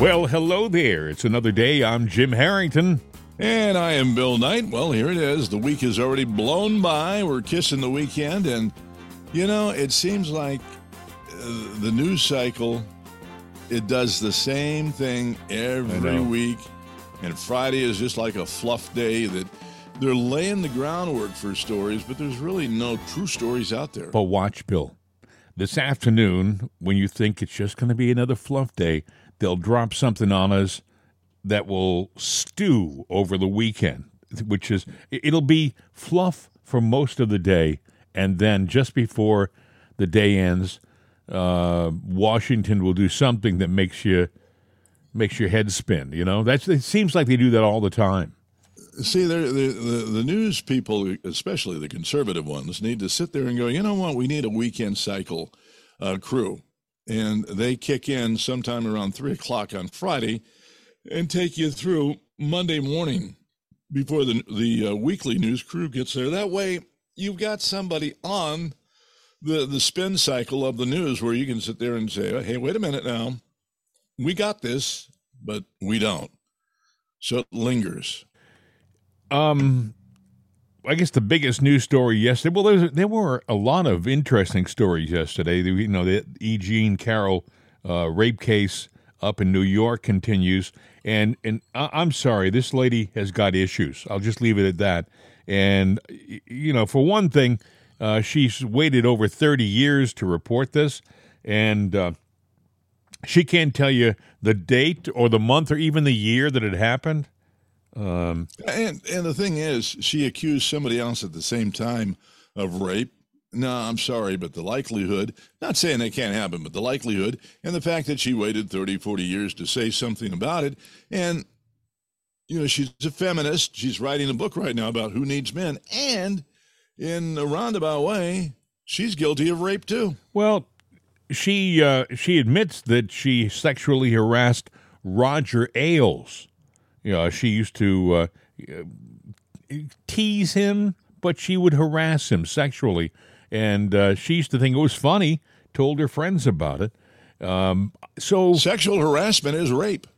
Well, hello there. It's another day. I'm Jim Harrington. And I am Bill Knight. Well, here it is. The week is already blown by. We're kissing the weekend. And, you know, it seems like the news cycle, it does the same thing every week. And Friday is just like a fluff day that they're laying the groundwork for stories, but there's really no true stories out there. But watch, Bill. This afternoon, when you think it's just going to be another fluff day, they'll drop something on us that will stew over the weekend, which is, it'll be fluff for most of the day. And then just before the day ends, Washington will do something that makes your head spin. You know, it seems like they do that all the time. See, the news people, especially the conservative ones, need to sit there and go, you know what, we need a weekend cycle crew. And they kick in sometime around 3 o'clock on Friday and take you through Monday morning before the weekly news crew gets there. That way, you've got somebody on the spin cycle of the news where you can sit there and say, hey, wait a minute now. We got this, but we don't. So it lingers. I guess the biggest news story yesterday, well, there were a lot of interesting stories yesterday. You know, the E. Jean Carroll rape case up in New York continues. And I'm sorry, this lady has got issues. I'll just leave it at that. And, you know, for one thing, she's waited over 30 years to report this. And she can't tell you the date or the month or even the year that it happened. And the thing is, she accused somebody else at the same time of rape. No, I'm sorry, but the likelihood, not saying that can't happen, but the likelihood and the fact that she waited 30, 40 years to say something about it. And, you know, she's a feminist. She's writing a book right now about who needs men. And in a roundabout way, she's guilty of rape, too. Well, she admits that she sexually harassed Roger Ailes. You know, she used to tease him, but she would harass him sexually. And she used to think it was funny, told her friends about it. So sexual harassment is rape.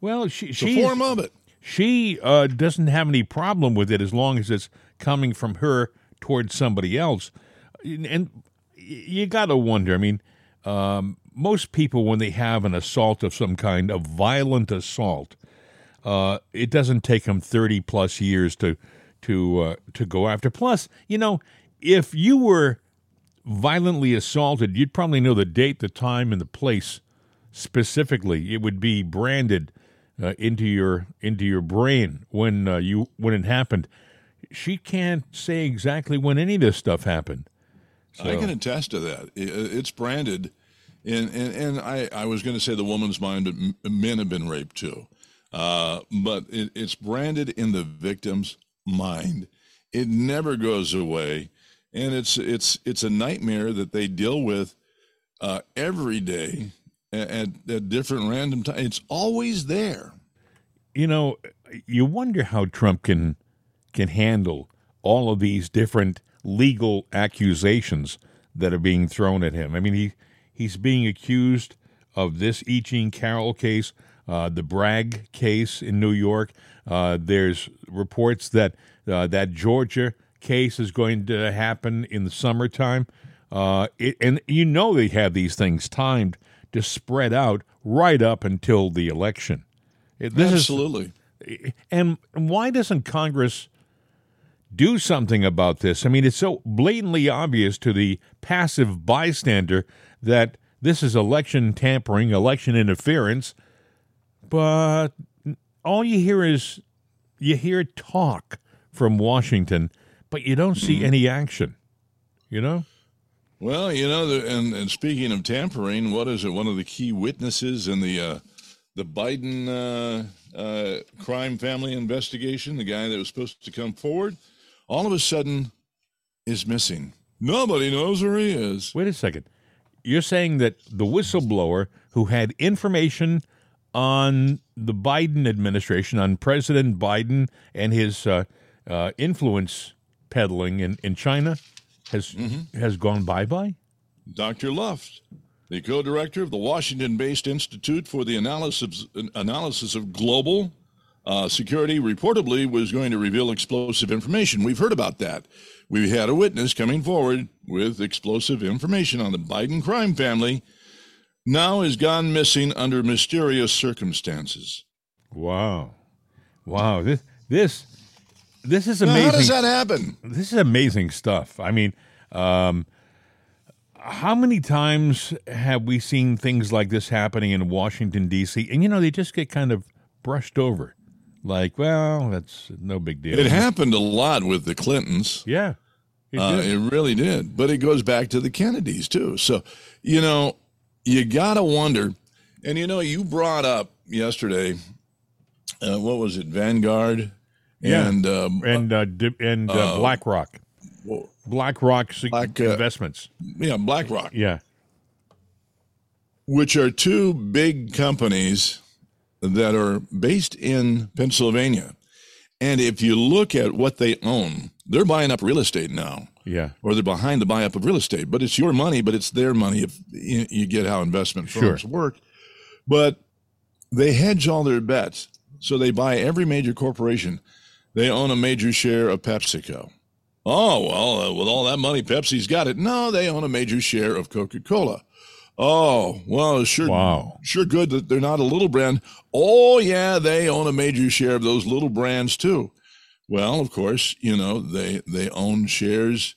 Well, she's a form of it. She doesn't have any problem with it as long as it's coming from her towards somebody else. And you got to wonder, I mean, most people, when they have an assault of some kind, a violent assault, it doesn't take them 30-plus years to go after. Plus, you know, if you were violently assaulted, you'd probably know the date, the time, and the place specifically. It would be branded into your brain when it happened. She can't say exactly when any of this stuff happened. So I can attest to that. It's branded, and I was going to say the woman's mind, but men have been raped too. But it's branded in the victim's mind. It never goes away, and it's a nightmare that they deal with every day at different random times. It's always there. You know, you wonder how Trump can handle all of these different legal accusations that are being thrown at him. I mean, he's being accused of this E. Jean Carroll case. The Bragg case in New York. There's reports that Georgia case is going to happen in the summertime. And you know they have these things timed to spread out right up until the election. Absolutely. And why doesn't Congress do something about this? I mean, it's so blatantly obvious to the passive bystander that this is election tampering, election interference. But all you hear talk from Washington, but you don't see any action, you know? Well, you know, and speaking of tampering, what is it? One of the key witnesses in the Biden crime family investigation, the guy that was supposed to come forward, all of a sudden is missing. Nobody knows where he is. Wait a second. You're saying that the whistleblower who had information on the Biden administration, on President Biden and his influence peddling in China, has gone bye-bye? Dr. Luft. the co-director of the Washington-based Institute for the Analysis of Global Security, reportedly was going to reveal explosive information. We've heard about that. We had a witness coming forward with explosive information on the Biden crime family. Now is gone missing under mysterious circumstances. Wow. Wow. This is amazing. Now, how does that happen? This is amazing stuff. I mean, how many times have we seen things like this happening in Washington, D.C.? And, you know, they just get kind of brushed over. Like, well, that's no big deal. It happened a lot with the Clintons. Yeah. It really did. But it goes back to the Kennedys, too. So, you know, you got to wonder. And, you know, you brought up yesterday, what was it, Vanguard? Yeah. And BlackRock. BlackRock investments. Yeah, BlackRock. Yeah. Which are two big companies that are based in Pennsylvania. And if you look at what they own, they're buying up real estate now. Yeah. Or they're behind the buy-up of real estate. But it's your money, but it's their money, if you get how investment firms work. But they hedge all their bets. So they buy every major corporation. They own a major share of PepsiCo. Oh, well, with all that money, Pepsi's got it. No, they own a major share of Coca-Cola. Oh, well, sure good that they're not a little brand. Oh, yeah, they own a major share of those little brands, too. Well, of course, you know, they own shares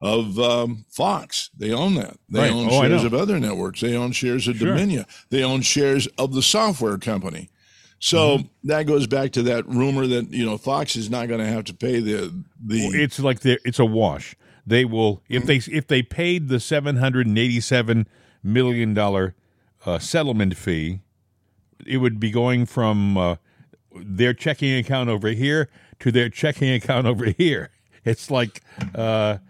of Fox. They own that. They own shares of other networks. They own shares of Dominion. They own shares of the software company. So that goes back to that rumor that, you know, Fox is not going to have to pay the. Well, it's like it's a wash. They will if they paid the $787 million settlement fee, it would be going from their checking account over here to their checking account over here. It's like well,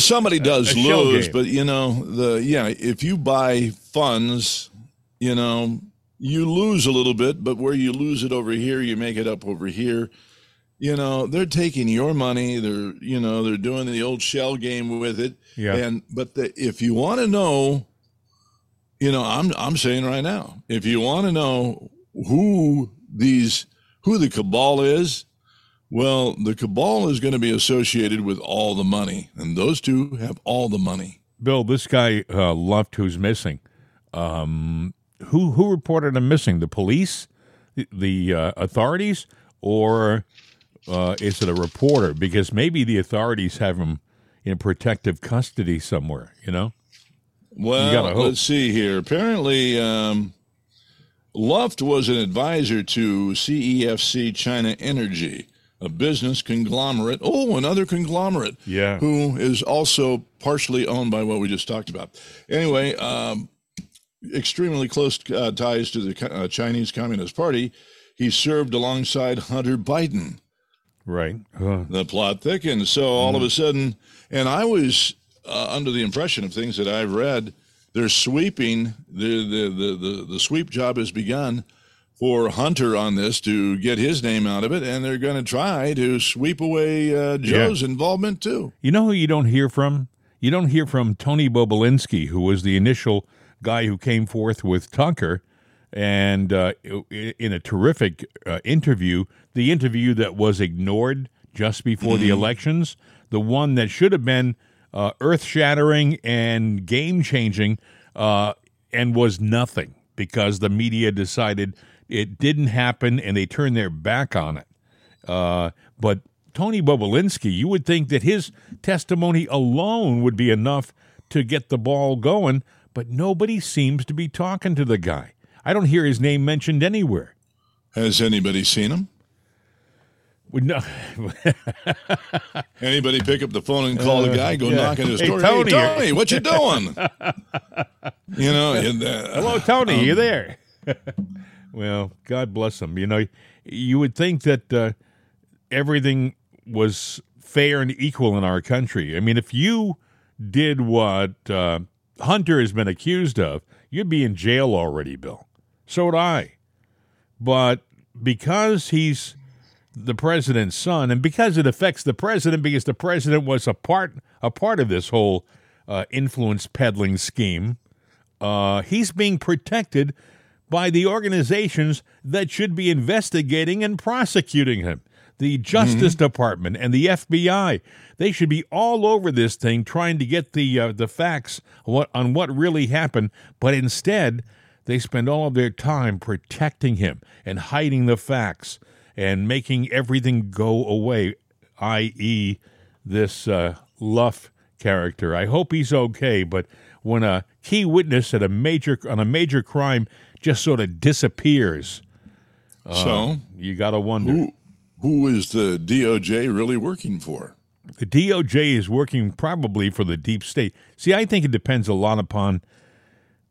somebody does lose, but you know if you buy funds, you know. You lose a little bit, but where you lose it over here, you make it up over here. You know, they're taking your money. They're, you know, they're doing the old shell game with it. Yeah. But if you want to know, you know, I'm saying right now, if you want to know who the cabal is, well, the cabal is going to be associated with all the money, and those two have all the money. Bill, this guy Luft, who's missing. Who reported him missing? The police, the authorities, or is it a reporter? Because maybe the authorities have him in protective custody somewhere, you know? Well, let's see here. Apparently, Luft was an advisor to CEFC China Energy, a business conglomerate. Oh, another conglomerate. Yeah. Who is also partially owned by what we just talked about. Anyway, extremely close ties to the Chinese Communist Party. He served alongside Hunter Biden. Right. The plot thickens. So all of a sudden, and I was under the impression of things that I've read, they're sweeping, the sweep job has begun for Hunter on this to get his name out of it, and they're going to try to sweep away Joe's involvement too. You know who you don't hear from? You don't hear from Tony Bobulinski, who was the initial guy who came forth with Tucker, and in a terrific interview, the interview that was ignored just before the elections, the one that should have been earth-shattering and game-changing, and was nothing because the media decided it didn't happen and they turned their back on it. But Tony Bobulinski, you would think that his testimony alone would be enough to get the ball going, but nobody seems to be talking to the guy. I don't hear his name mentioned anywhere. Has anybody seen him? No. Anybody pick up the phone and call the guy, knock at his door? Tony. Hey, Tony, what you doing? You know. Hello, Tony, you there? Well, God bless him. You know, you would think that everything was fair and equal in our country. I mean, if you did what Hunter has been accused of, you'd be in jail already, Bill. So would I. But because he's the president's son, and because it affects the president, because the president was a part of this whole influence peddling scheme, He's being protected by the organizations that should be investigating and prosecuting him. The Justice Department and the FBI, they should be all over this thing trying to get the facts on what really happened. But instead, they spend all of their time protecting him and hiding the facts and making everything go away, i.e. this Luff character. I hope he's okay, but when a key witness at a major crime just sort of disappears, so you got to wonder. Who is the DOJ really working for? The DOJ is working probably for the deep state. See, I think it depends a lot upon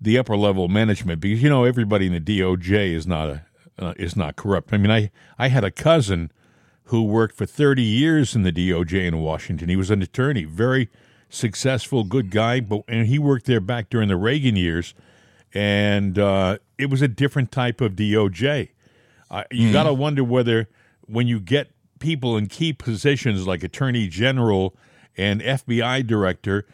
the upper level management, because you know everybody in the DOJ is not corrupt. I mean, I had a cousin who worked for 30 years in the DOJ in Washington. He was an attorney, very successful, good guy, and he worked there back during the Reagan years, and it was a different type of DOJ. You got to wonder whether, when you get people in key positions like Attorney General and FBI Director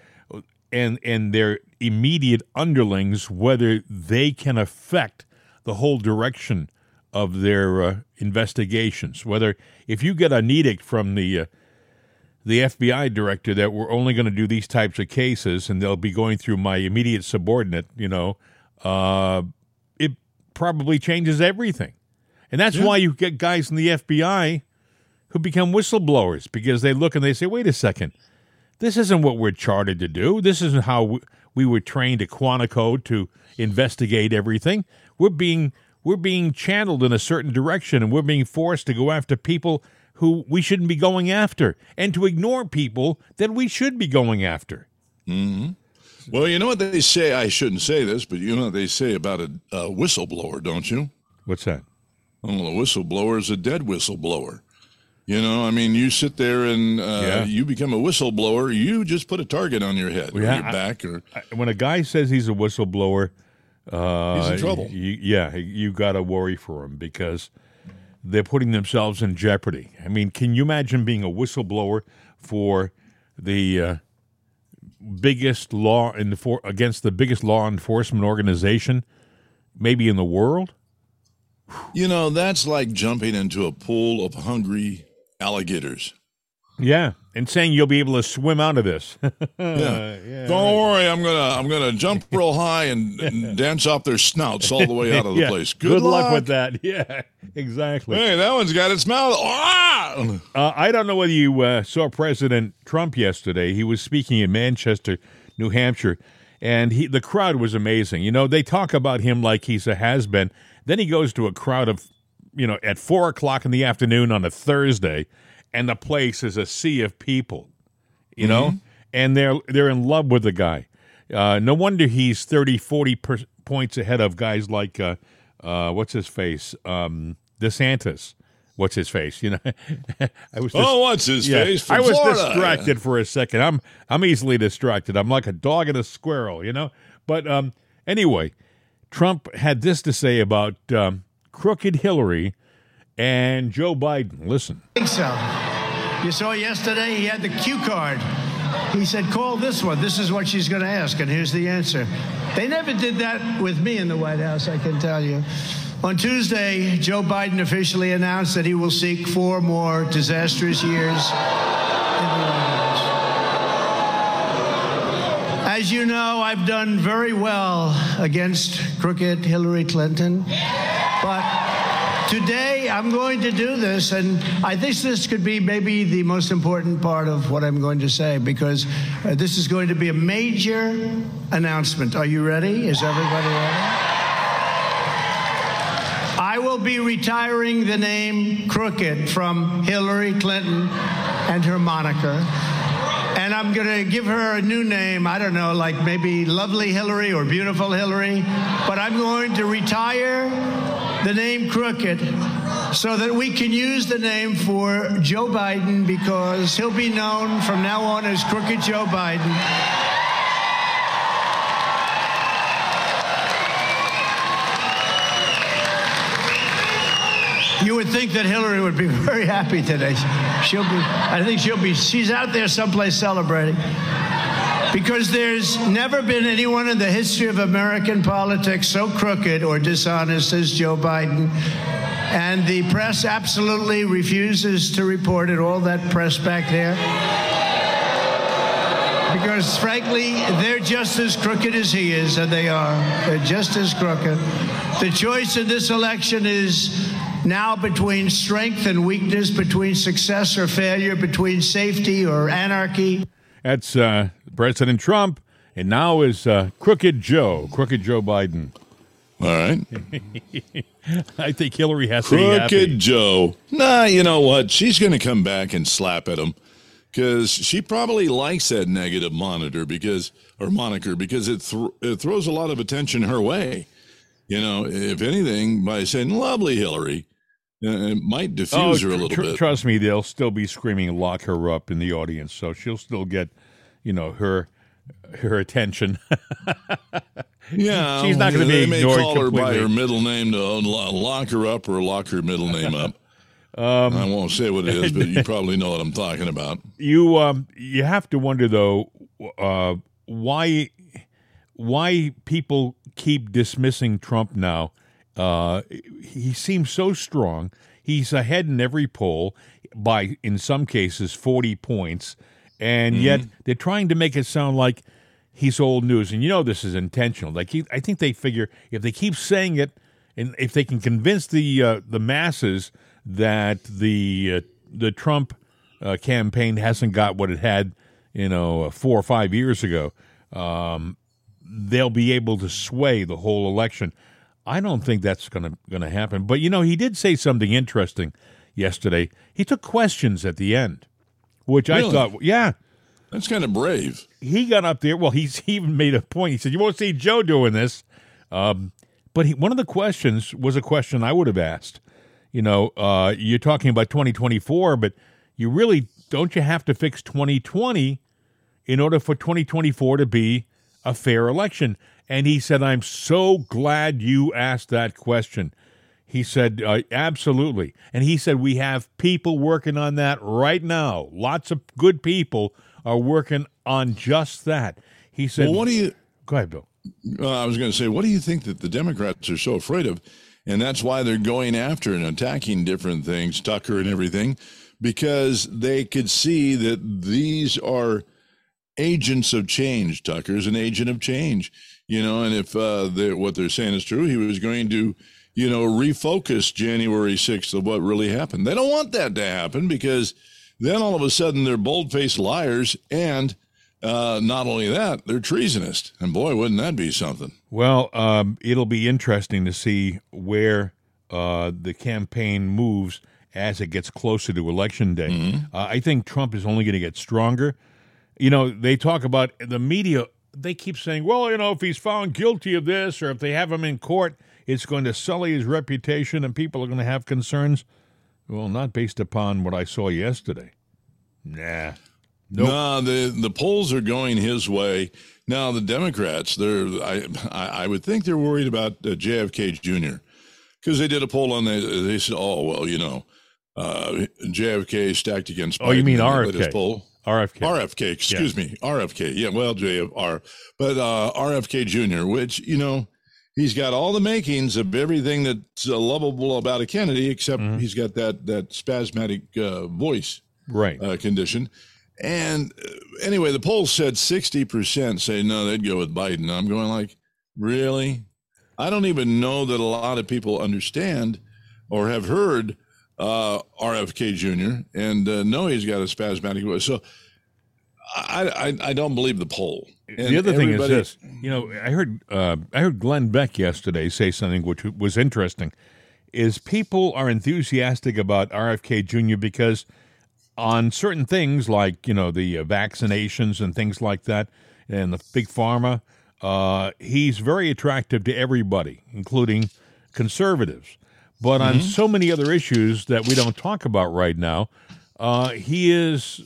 and their immediate underlings, whether they can affect the whole direction of their investigations. Whether if you get an edict from the FBI Director that we're only going to do these types of cases and they'll be going through my immediate subordinate, it probably changes everything. And that's why you get guys in the FBI who become whistleblowers, because they look and they say, wait a second, this isn't what we're chartered to do. This isn't how we were trained at Quantico to investigate everything. We're being channeled in a certain direction, and we're being forced to go after people who we shouldn't be going after, and to ignore people that we should be going after. Mm-hmm. Well, you know what they say, I shouldn't say this, but you know what they say about a whistleblower, don't you? What's that? Well, a whistleblower is a dead whistleblower. You know, I mean, you sit there and you become a whistleblower. You just put a target on your head or your back. When a guy says he's a whistleblower, he's in trouble. You got to worry for him, because they're putting themselves in jeopardy. I mean, can you imagine being a whistleblower for the against the biggest law enforcement organization maybe in the world? You know, that's like jumping into a pool of hungry alligators. Yeah, and saying you'll be able to swim out of this. Don't worry, I'm gonna jump real high and dance off their snouts all the way out of the place. Good luck with that. Yeah, exactly. Hey, that one's got its mouth. Ah! I don't know whether you saw President Trump yesterday. He was speaking in Manchester, New Hampshire, and the crowd was amazing. You know, they talk about him like he's a has-been. Then he goes to a crowd of, at 4 o'clock in the afternoon on a Thursday, and the place is a sea of people, you know, and they're in love with the guy. No wonder he's 30, 40 points ahead of guys like, DeSantis. What's his face? You know, what's his face? I was distracted for a second. I'm easily distracted. I'm like a dog and a squirrel, But anyway, Trump had this to say about crooked Hillary and Joe Biden. Listen. I think so. You saw yesterday he had the cue card. He said, call this one. This is what she's going to ask, and here's the answer. They never did that with me in the White House, I can tell you. On Tuesday, Joe Biden officially announced that he will seek 4 more disastrous years in the White House. As you know, I've done very well against crooked Hillary Clinton, but today, I'm going to do this, and I think this could be maybe the most important part of what I'm going to say, because this is going to be a major announcement. Are you ready? Is everybody ready? I will be retiring the name Crooked from Hillary Clinton and her moniker. And I'm going to give her a new name, I don't know, like maybe Lovely Hillary or Beautiful Hillary. But I'm going to retire the name Crooked so that we can use the name for Joe Biden, because he'll be known from now on as Crooked Joe Biden. You would think that Hillary would be very happy today. She'll be, she's out there someplace celebrating. because there's never been anyone in the history of American politics so crooked or dishonest as Joe Biden. And the press absolutely refuses to report it, all that press back there. Because frankly, they're just as crooked as he is, and they are. They're just as crooked. The choice in this election is now between strength and weakness, between success or failure, between safety or anarchy. That's President Trump, and now is Crooked Joe Biden. All right. I think Hillary has to be happy. Crooked Joe. Nah, you know what? She's going to come back and slap at him because she probably likes that negative moniker because it throws a lot of attention her way. You know, if anything, by saying lovely Hillary, it might diffuse her a little bit. Trust me, they'll still be screaming lock her up in the audience, so she'll still get, you know, her attention. Yeah, she's not going to be ignored. They may call her by her middle name to lock her up or lock her middle name up. I won't say what it is, but you probably know what I'm talking about. You have to wonder though why people keep dismissing Trump now. He seems so strong. He's ahead in every poll by, in some cases, 40 points. And yet they're trying to make it sound like he's old news. And you know this is intentional. Like I think they figure if they keep saying it and if they can convince the masses that the Trump campaign hasn't got what it had, 4 or 5 years ago, they'll be able to sway the whole election. I don't think that's going to happen. But, he did say something interesting yesterday. He took questions at the end, which really? I thought, yeah. That's kind of brave. He got up there. Well, he even made a point. He said, you won't see Joe doing this. But one of the questions was a question I would have asked. You're talking about 2024, but you really don't have to fix 2020 in order for 2024 to be a fair election. And he said, I'm so glad you asked that question. He said, absolutely. And he said, we have people working on that right now. Lots of good people are working on just that. He said, well, go ahead, Bill. I was going to say, what do you think that the Democrats are so afraid of? And that's why they're going after and attacking different things, Tucker and everything, because they could see that these are agents of change. Tucker's an agent of change. And if what they're saying is true, he was going to, refocus January 6th of what really happened. They don't want that to happen because then all of a sudden they're bold-faced liars, and not only that, they're treasonous. And boy, wouldn't that be something? Well, it'll be interesting to see where the campaign moves as it gets closer to Election Day. Mm-hmm. I think Trump is only going to get stronger. They talk about the media. They keep saying, well, if he's found guilty of this or if they have him in court, it's going to sully his reputation and people are going to have concerns. Well, not based upon what I saw yesterday. Nah. Nope. No, the polls are going his way. Now, the Democrats, I would think they're worried about JFK Jr. because they did a poll on that. They said, JFK stacked against Biden. Oh, you mean RFK? Poll. RFK, excuse me. RFK. Yeah, well, JFR. But RFK Jr., which, he's got all the makings of everything that's lovable about a Kennedy, except he's got that spasmatic voice condition. And anyway, the poll said 60% say, no, they'd go with Biden. I'm going like, really? I don't even know that a lot of people understand or have heard RFK Jr. and know he's got a spasmatic voice. So I don't believe the poll. And the other thing is this: I heard Glenn Beck yesterday say something which was interesting. Is people are enthusiastic about RFK Jr. because on certain things like the vaccinations and things like that, and the big pharma, he's very attractive to everybody, including conservatives. But on so many other issues that we don't talk about right now, he is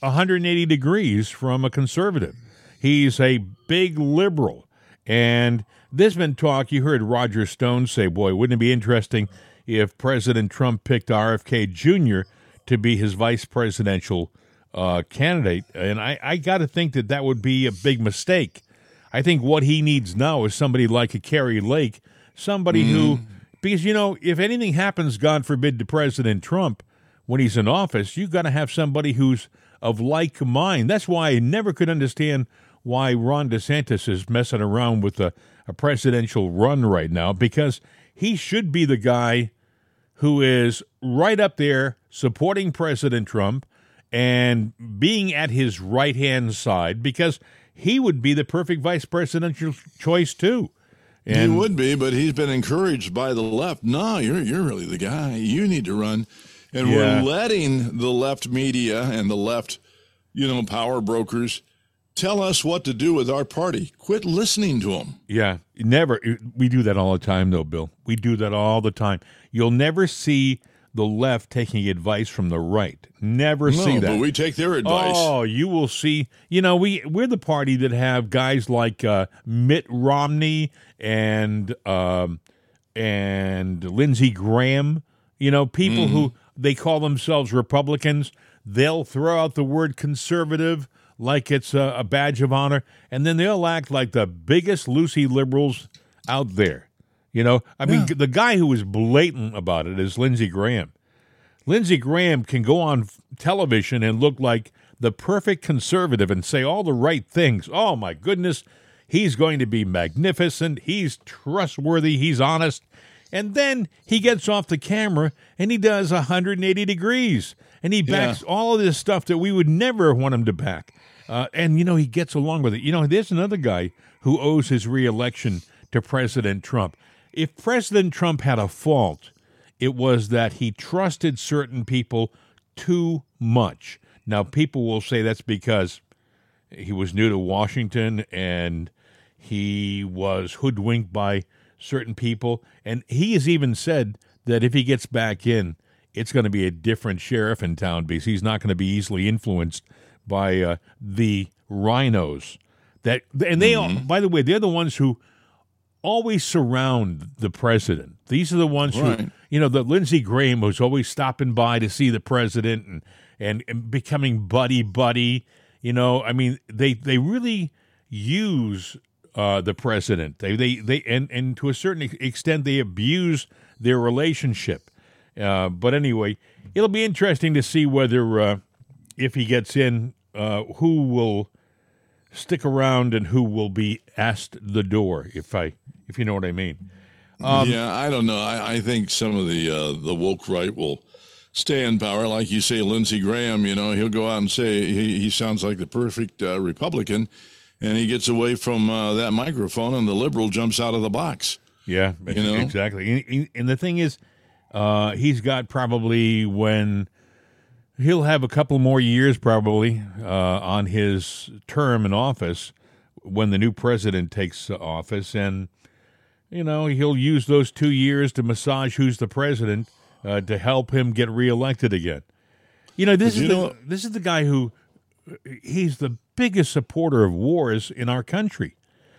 180 degrees from a conservative. He's a big liberal. And there's been talk, you heard Roger Stone say, boy, wouldn't it be interesting if President Trump picked RFK Jr. to be his vice presidential candidate. And I got to think that that would be a big mistake. I think what he needs now is somebody like a Carrie Lake, somebody who, because, you know, if anything happens, God forbid, to President Trump when he's in office, you've got to have somebody who's of like mind. That's why I never could understand why Ron DeSantis is messing around with a presidential run right now, because he should be the guy who is right up there supporting President Trump and being at his right-hand side, because he would be the perfect vice presidential choice, too. And he would be, but he's been encouraged by the left. No, you're really the guy. You need to run. And we're letting the left media and the left, you know, power brokers tell us what to do with our party. Quit listening to them. Yeah, never. We do that all the time, though, Bill. We do that all the time. You'll never see the left taking advice from the right. Never see that. No, but we take their advice. Oh, you will see. You know, we're the party that have guys like Mitt Romney and Lindsey Graham. You know, people who they call themselves Republicans. They'll throw out the word conservative like it's a badge of honor, and then they'll act like the biggest loosey liberals out there. You know, I mean, the guy who is blatant about it is Lindsey Graham. Lindsey Graham can go on television and look like the perfect conservative and say all the right things. Oh, my goodness, he's going to be magnificent. He's trustworthy. He's honest. And then he gets off the camera and he does 180 degrees. And he backs all of this stuff that we would never want him to back. And, you know, he gets along with it. You know, there's another guy who owes his reelection to President Trump. If President Trump had a fault, it was that he trusted certain people too much. Now, people will say that's because he was new to Washington and he was hoodwinked by certain people. And he has even said that if he gets back in, it's going to be a different sheriff in town because he's not going to be easily influenced by the rhinos. And they all, by the way, they're the ones who always surround the president. These are the ones who, you know, the Lindsey Graham was always stopping by to see the president and becoming buddy-buddy. You know, I mean, they really use the president. They to a certain extent, they abuse their relationship. But anyway, it'll be interesting to see whether, if he gets in, who will stick around and who will be asked the door, if you know what I mean. Yeah, I don't know. I think some of the woke right will stay in power. Like you say, Lindsey Graham, you know, he'll go out and say he sounds like the perfect Republican, and he gets away from that microphone, and the liberal jumps out of the box. Yeah, you know? Exactly. And the thing is, he's got probably he'll have a couple more years probably on his term in office when the new president takes office. And, you know, he'll use those 2 years to massage who's the president to help him get reelected again. You know, this is the guy who he's the biggest supporter of wars in our country.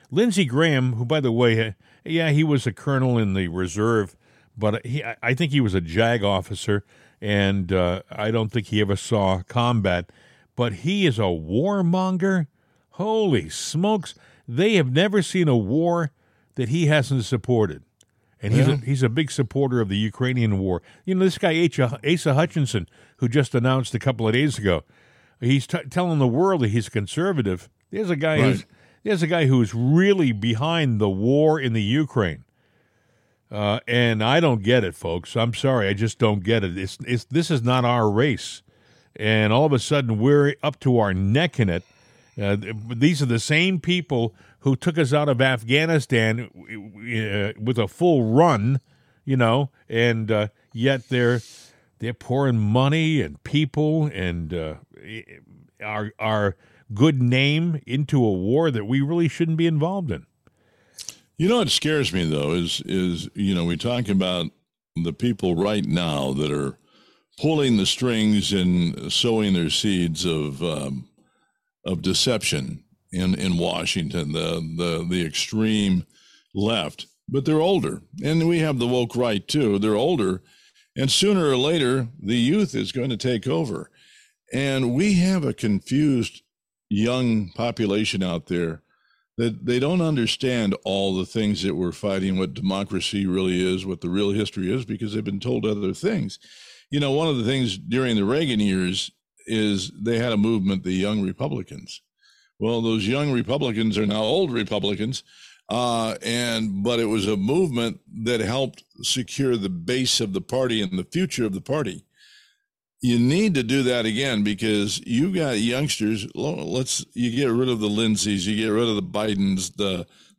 Lindsey Graham, who, by the way, he was a colonel in the reserve, but I think he was a JAG officer, and I don't think he ever saw combat. But he is a warmonger. Holy smokes. They have never seen a war that he hasn't supported. And he's a big supporter of the Ukrainian war. You know, this guy, Asa Hutchinson, who just announced a couple of days ago, he's telling the world that he's a conservative. There's a guy who's really behind the war in the Ukraine. And I don't get it, folks. I'm sorry, I just don't get it. This is not our race, and all of a sudden we're up to our neck in it. These are the same people who took us out of Afghanistan with a full run, you know, and yet they're pouring money and people and our good name into a war that we really shouldn't be involved in. You know what scares me, though, is you know, we talk about the people right now that are pulling the strings and sowing their seeds of deception in Washington, the extreme left. But they're older, and we have the woke right too. They're older, and sooner or later the youth is going to take over. And we have a confused young population out there that they don't understand all the things that we're fighting, what democracy really is, what the real history is, because they've been told other things. You know, one of the things during the Reagan years is they had a movement, the Young Republicans. Well, those Young Republicans are now old Republicans, but it was a movement that helped secure the base of the party and the future of the party. You need to do that again, because you've got youngsters. You get rid of the Lindseys, you get rid of the Bidens,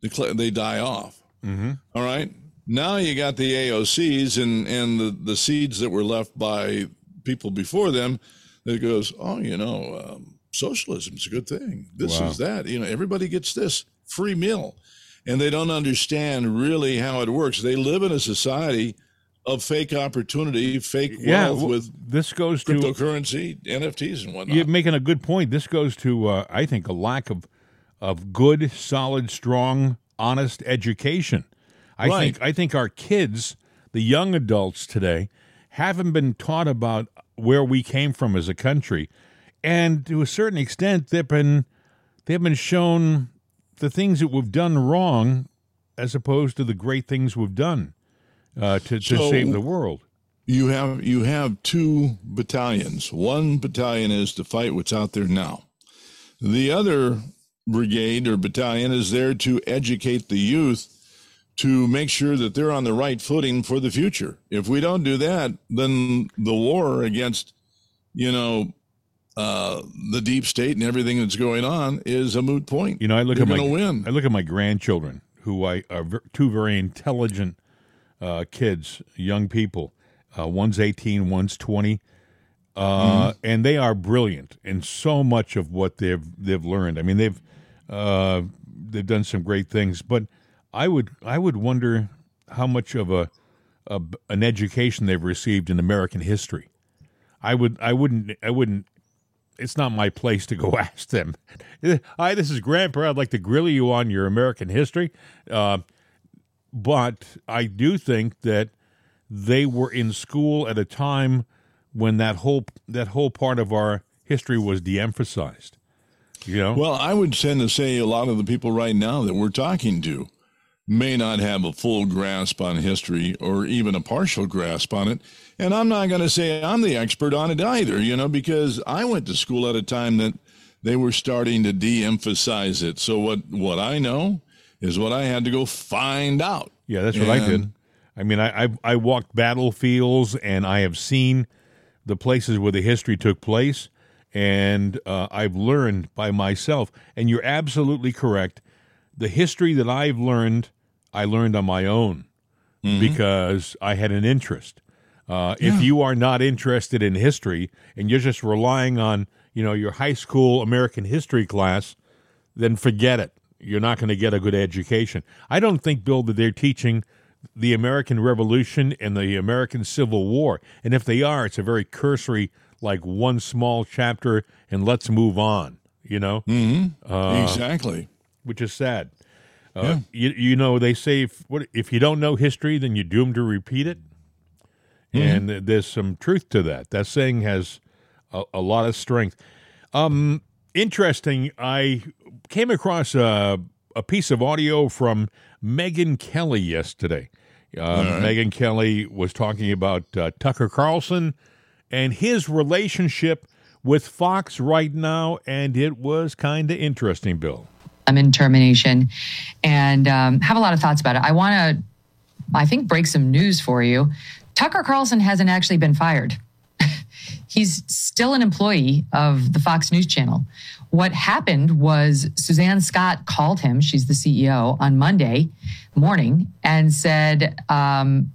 they die off. Mm-hmm. All right. Now you got the AOCs and the seeds that were left by people before them that goes, socialism's a good thing. This is that, everybody gets this free meal, and they don't understand really how it works. They live in a society of fake opportunity, fake wealth with this goes cryptocurrency, NFTs, and whatnot. You're making a good point. This goes to, I think, a lack of good, solid, strong, honest education. I think our kids, the young adults today, haven't been taught about where we came from as a country, and to a certain extent, they've been shown the things that we've done wrong, as opposed to the great things we've done. To save the world. You have two battalions. One battalion is to fight what's out there now. The other brigade or battalion is there to educate the youth to make sure that they're on the right footing for the future. If we don't do that, then the war against, the deep state and everything that's going on is a moot point. I look at my grandchildren, who are two very intelligent kids, young people. One's 18, one's 20, and they are brilliant in so much of what they've learned. I mean, they've done some great things, but I would wonder how much of an education they've received in American history. I wouldn't. It's not my place to go ask them. Hi, this is Grandpa. I'd like to grill you on your American history. But I do think that they were in school at a time when that whole part of our history was de-emphasized. Well, I would tend to say a lot of the people right now that we're talking to may not have a full grasp on history or even a partial grasp on it. And I'm not going to say I'm the expert on it either, because I went to school at a time that they were starting to de-emphasize it. So what I know is what I had to go find out. Yeah, that's what I did. I mean, I walked battlefields, and I have seen the places where the history took place, and I've learned by myself. And you're absolutely correct. The history that I've learned, I learned on my own because I had an interest. If you are not interested in history and you're just relying on, your high school American history class, then forget it. You're not going to get a good education. I don't think, Bill, that they're teaching the American Revolution and the American Civil War. And if they are, it's a very cursory, like one small chapter, and let's move on, Mm-hmm. Exactly. Which is sad. They say, if you don't know history, then you're doomed to repeat it. Mm-hmm. And there's some truth to that. That saying has a lot of strength. Interesting. I came across a piece of audio from Megyn Kelly yesterday. Megyn Kelly was talking about Tucker Carlson and his relationship with Fox right now, and it was kind of interesting, Bill. I'm in termination and have a lot of thoughts about it. I want to, break some news for you. Tucker Carlson hasn't actually been fired. He's still an employee of the Fox News Channel. What happened was Suzanne Scott called him, she's the CEO, on Monday morning and said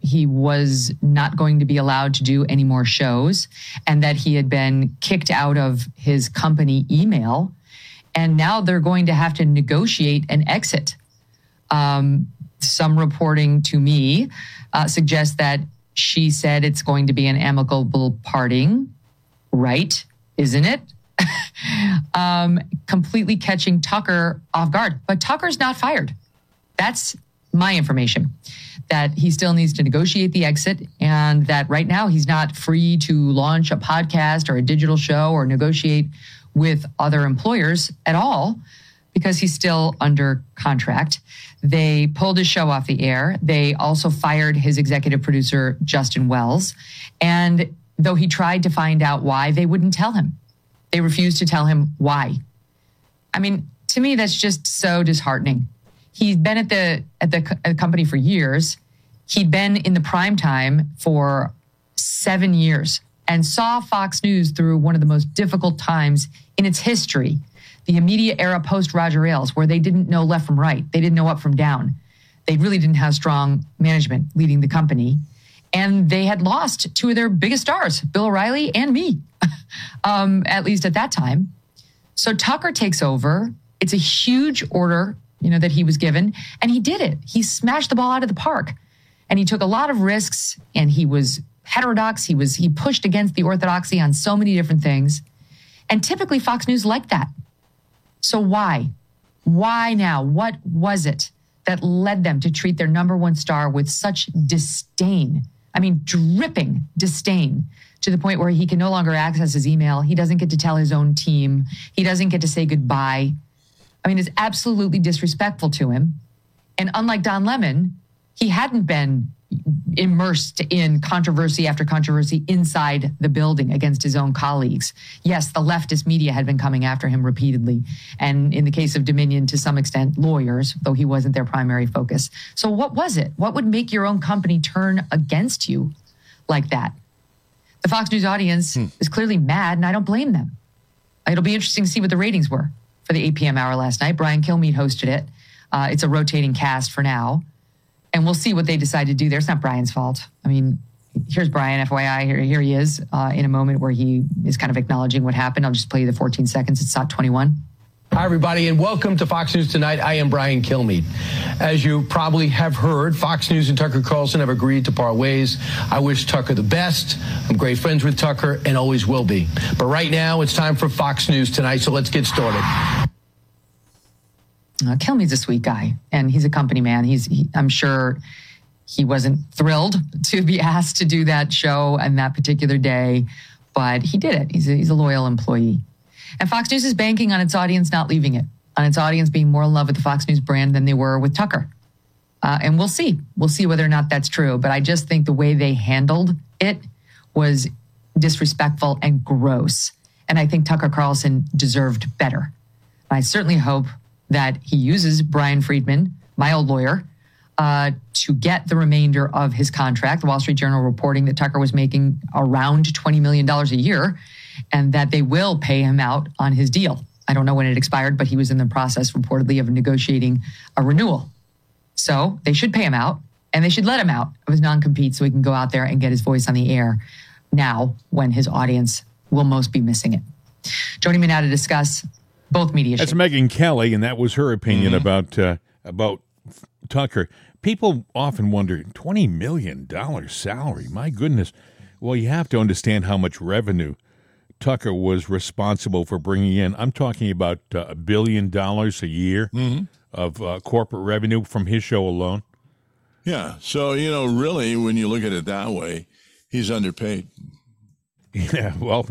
he was not going to be allowed to do any more shows and that he had been kicked out of his company email. And now they're going to have to negotiate an exit. Some reporting to me suggests that she said it's going to be an amicable parting. Right, isn't it? Completely catching Tucker off guard. But Tucker's not fired. That's my information, that he still needs to negotiate the exit, and that right now he's not free to launch a podcast or a digital show or negotiate with other employers at all because he's still under contract. They pulled his show off the air. They also fired his executive producer, Justin Wells. And though he tried to find out why, they wouldn't tell him. They refused to tell him why. I mean, to me, that's just so disheartening. He's been at the company for years. He'd been in the prime time for 7 years and saw Fox News through one of the most difficult times in its history, the immediate era post Roger Ailes, where they didn't know left from right. They didn't know up from down. They really didn't have strong management leading the company. And they had lost two of their biggest stars, Bill O'Reilly and me, at least at that time. So Tucker takes over. It's a huge order, you know, that he was given, and he did it. He smashed the ball out of the park, and he took a lot of risks, and he was heterodox. He pushed against the orthodoxy on so many different things. And typically Fox News liked that. So why? Why now? What was it that led them to treat their number one star with such disdain? I mean, dripping disdain, to the point where he can no longer access his email. He doesn't get to tell his own team. He doesn't get to say goodbye. I mean, it's absolutely disrespectful to him. And unlike Don Lemon, he hadn't been immersed in controversy after controversy inside the building against his own colleagues. Yes, the leftist media had been coming after him repeatedly. And in the case of Dominion, to some extent, lawyers, though he wasn't their primary focus. So what was it? What would make your own company turn against you like that? The Fox News audience is clearly mad, and I don't blame them. It'll be interesting to see what the ratings were for the 8 p.m. hour last night. Brian Kilmeade hosted it. It's a rotating cast for now. And we'll see what they decide to do there. It's not Brian's fault. I mean, here's Brian, FYI. Here he is in a moment where he is kind of acknowledging what happened. I'll just play you the 14 seconds. It's not 21. Hi, everybody, and welcome to Fox News Tonight. I am Brian Kilmeade. As you probably have heard, Fox News and Tucker Carlson have agreed to part ways. I wish Tucker the best. I'm great friends with Tucker and always will be. But right now, it's time for Fox News Tonight, so let's get started. Kilmeade's a sweet guy, and he's a company man. I'm sure he wasn't thrilled to be asked to do that show and that particular day, but he did it. He's a loyal employee. And Fox News is banking on its audience not leaving it, on its audience being more in love with the Fox News brand than they were with Tucker. And we'll see. We'll see whether or not that's true. But I just think the way they handled it was disrespectful and gross. And I think Tucker Carlson deserved better. I certainly hope that he uses Brian Friedman, my old lawyer, to get the remainder of his contract. The Wall Street Journal reporting that Tucker was making around $20 million a year, and that they will pay him out on his deal. I don't know when it expired, but he was in the process reportedly of negotiating a renewal. So they should pay him out, and they should let him out of his non-compete so he can go out there and get his voice on the air now when his audience will most be missing it. Joining me now to discuss both media issues. That's Megyn Kelly, and that was her opinion about Tucker. People often wonder, $20 million salary, my goodness. Well, you have to understand how much revenue Tucker was responsible for bringing in. I'm talking about $1 billion a year of corporate revenue from his show alone. Yeah. So, you know, really, when you look at it that way, he's underpaid. Yeah. Well,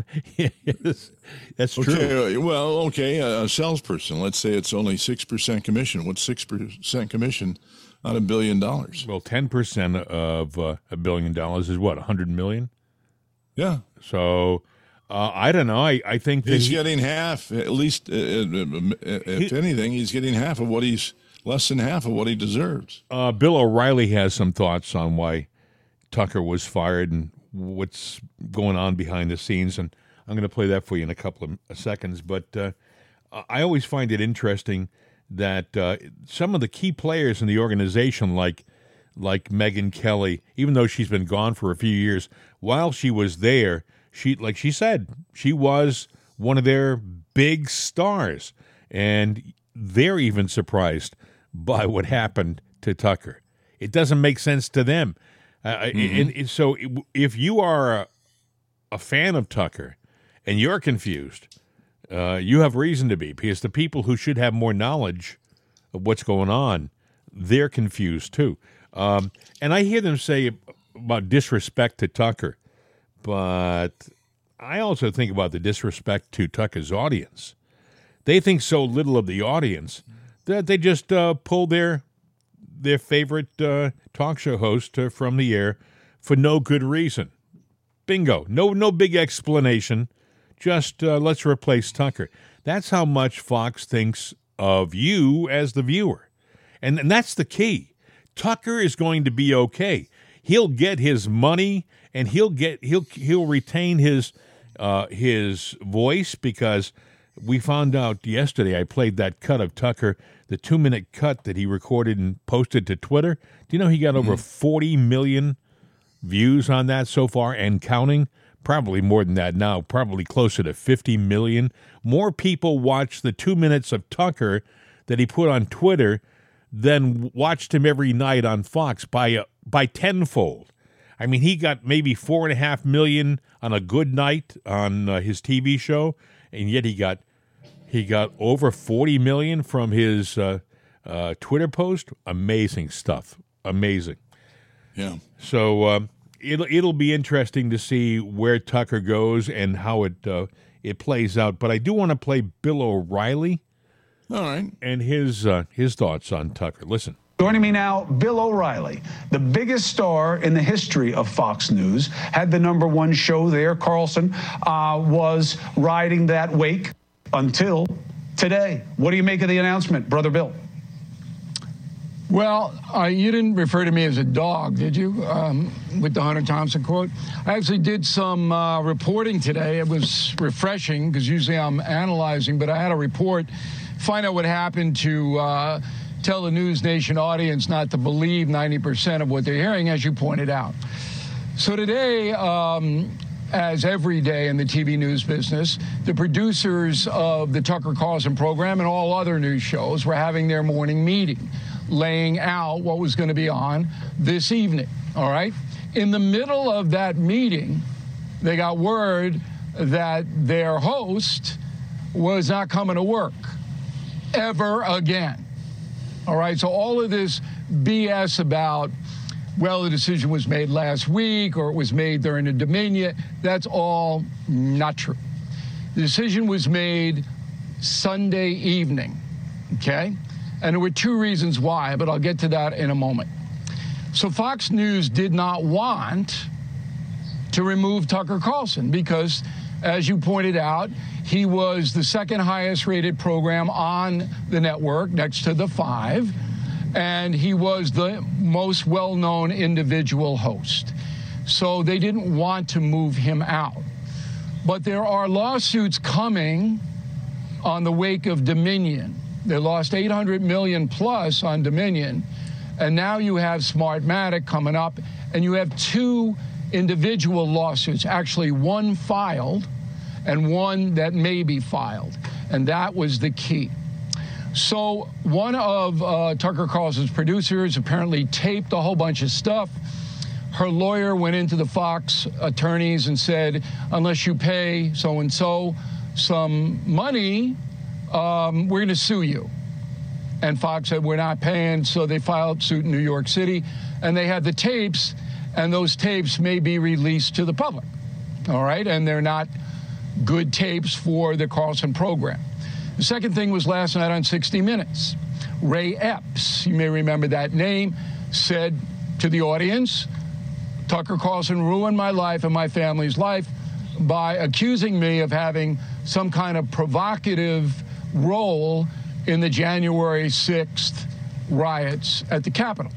that's true. Okay, well, okay. A salesperson, let's say it's only 6% commission. What's 6% commission on $1 billion? Well, 10% of $1 billion is what, 100 million? Yeah. So... I don't know. I think that he's getting half, at least, if anything, he's getting half of what he's, less than half of what he deserves. Bill O'Reilly has some thoughts on why Tucker was fired and what's going on behind the scenes, and I'm going to play that for you in a couple of seconds. But I always find it interesting that some of the key players in the organization, like Megyn Kelly, even though she's been gone for a few years, while she was there, she said, she was one of their big stars, and they're even surprised by what happened to Tucker. It doesn't make sense to them. And so if you are a fan of Tucker and you're confused, you have reason to be, because the people who should have more knowledge of what's going on, they're confused too. And I hear them say about disrespect to Tucker, but I also think about the disrespect to Tucker's audience. They think so little of the audience that they just pull their favorite talk show host from the air for no good reason. Bingo. No big explanation. Just let's replace Tucker. That's how much Fox thinks of you as the viewer. And that's the key. Tucker is going to be okay. He'll get his money and he'll retain his voice, because we found out yesterday, I played that cut of Tucker, the 2-minute cut that he recorded and posted to Twitter. Do you know he got over 40 million views on that so far and counting? Probably more than that now, probably closer to 50 million. More people watch the 2 minutes of Tucker that he put on Twitter than watched him every night on Fox by tenfold. I mean, he got maybe 4.5 million on a good night on his TV show, and yet he got over 40 million from his Twitter post. Amazing stuff. Amazing. Yeah. So it'll be interesting to see where Tucker goes and how it plays out. But I do want to play Bill O'Reilly. All right. And his thoughts on Tucker. Listen. Joining me now, Bill O'Reilly, the biggest star in the history of Fox News, had the number one show there. Carlson was riding that wake until today. What do you make of the announcement, Brother Bill? Well, you didn't refer to me as a dog, did you, with the Hunter Thompson quote? I actually did some reporting today. It was refreshing, because usually I'm analyzing, but I had a report, find out what happened to tell the News Nation audience not to believe 90% of what they're hearing, as you pointed out. So today, as every day in the TV news business, the producers of the Tucker Carlson program and all other news shows were having their morning meeting, laying out what was going to be on this evening, all right? In the middle of that meeting, they got word that their host was not coming to work ever again, all right? So all of this BS about, well, the decision was made last week or it was made during the Dominion, that's all not true. The decision was made Sunday evening, okay? And there were two reasons why, but I'll get to that in a moment. So Fox News did not want to remove Tucker Carlson because, as you pointed out, he was the second highest rated program on the network next to the five, and he was the most well-known individual host. So they didn't want to move him out. But there are lawsuits coming on the wake of Dominion. They lost $800 million plus on Dominion, and now you have Smartmatic coming up, and you have two individual lawsuits, actually one filed and one that may be filed, and that was the key. So one of Tucker Carlson's producers apparently taped a whole bunch of stuff. Her lawyer went into the Fox attorneys and said, unless you pay so-and-so some money, we're going to sue you. And Fox said, we're not paying. So they filed suit in New York City, and they had the tapes, and those tapes may be released to the public. All right. And they're not good tapes for the Carlson program. The second thing was last night on 60 Minutes. Ray Epps, you may remember that name, said to the audience, Tucker Carlson ruined my life and my family's life by accusing me of having some kind of provocative role in the January 6th riots at the Capitol.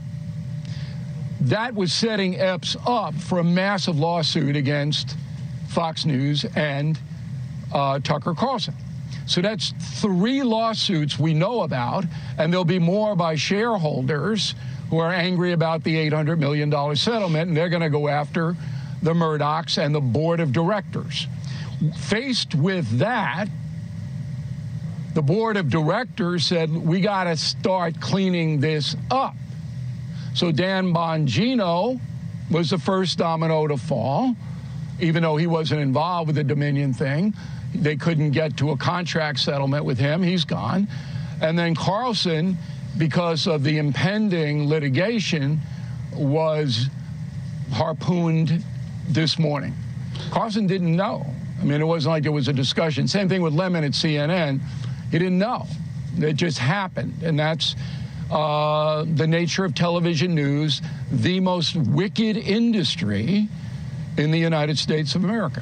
That was setting Epps up for a massive lawsuit against Fox News and Tucker Carlson. So that's three lawsuits we know about, and there'll be more by shareholders who are angry about the $800 million settlement, and they're going to go after the Murdochs and the board of directors. Faced with that, the board of directors said, we got to start cleaning this up. So Dan Bongino was the first domino to fall, even though he wasn't involved with the Dominion thing. They couldn't get to a contract settlement with him. He's gone. And then Carlson because of the impending litigation was harpooned this morning. Carson didn't know. I mean, it wasn't like it was a discussion. Same thing with Lemon at CNN. He didn't know. It just happened. And that's the nature of television news, the most wicked industry in the United States of America.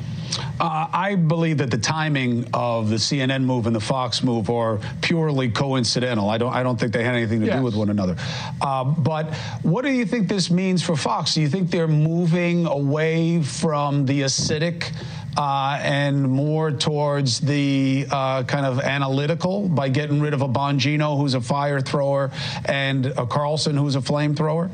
I believe that the timing of the CNN move and the Fox move are purely coincidental. I don't think they had anything to do with one another. But what do you think this means for Fox? Do you think they're moving away from the acidic and more towards the kind of analytical by getting rid of a Bongino, who's a fire thrower, and a Carlson, who's a flamethrower?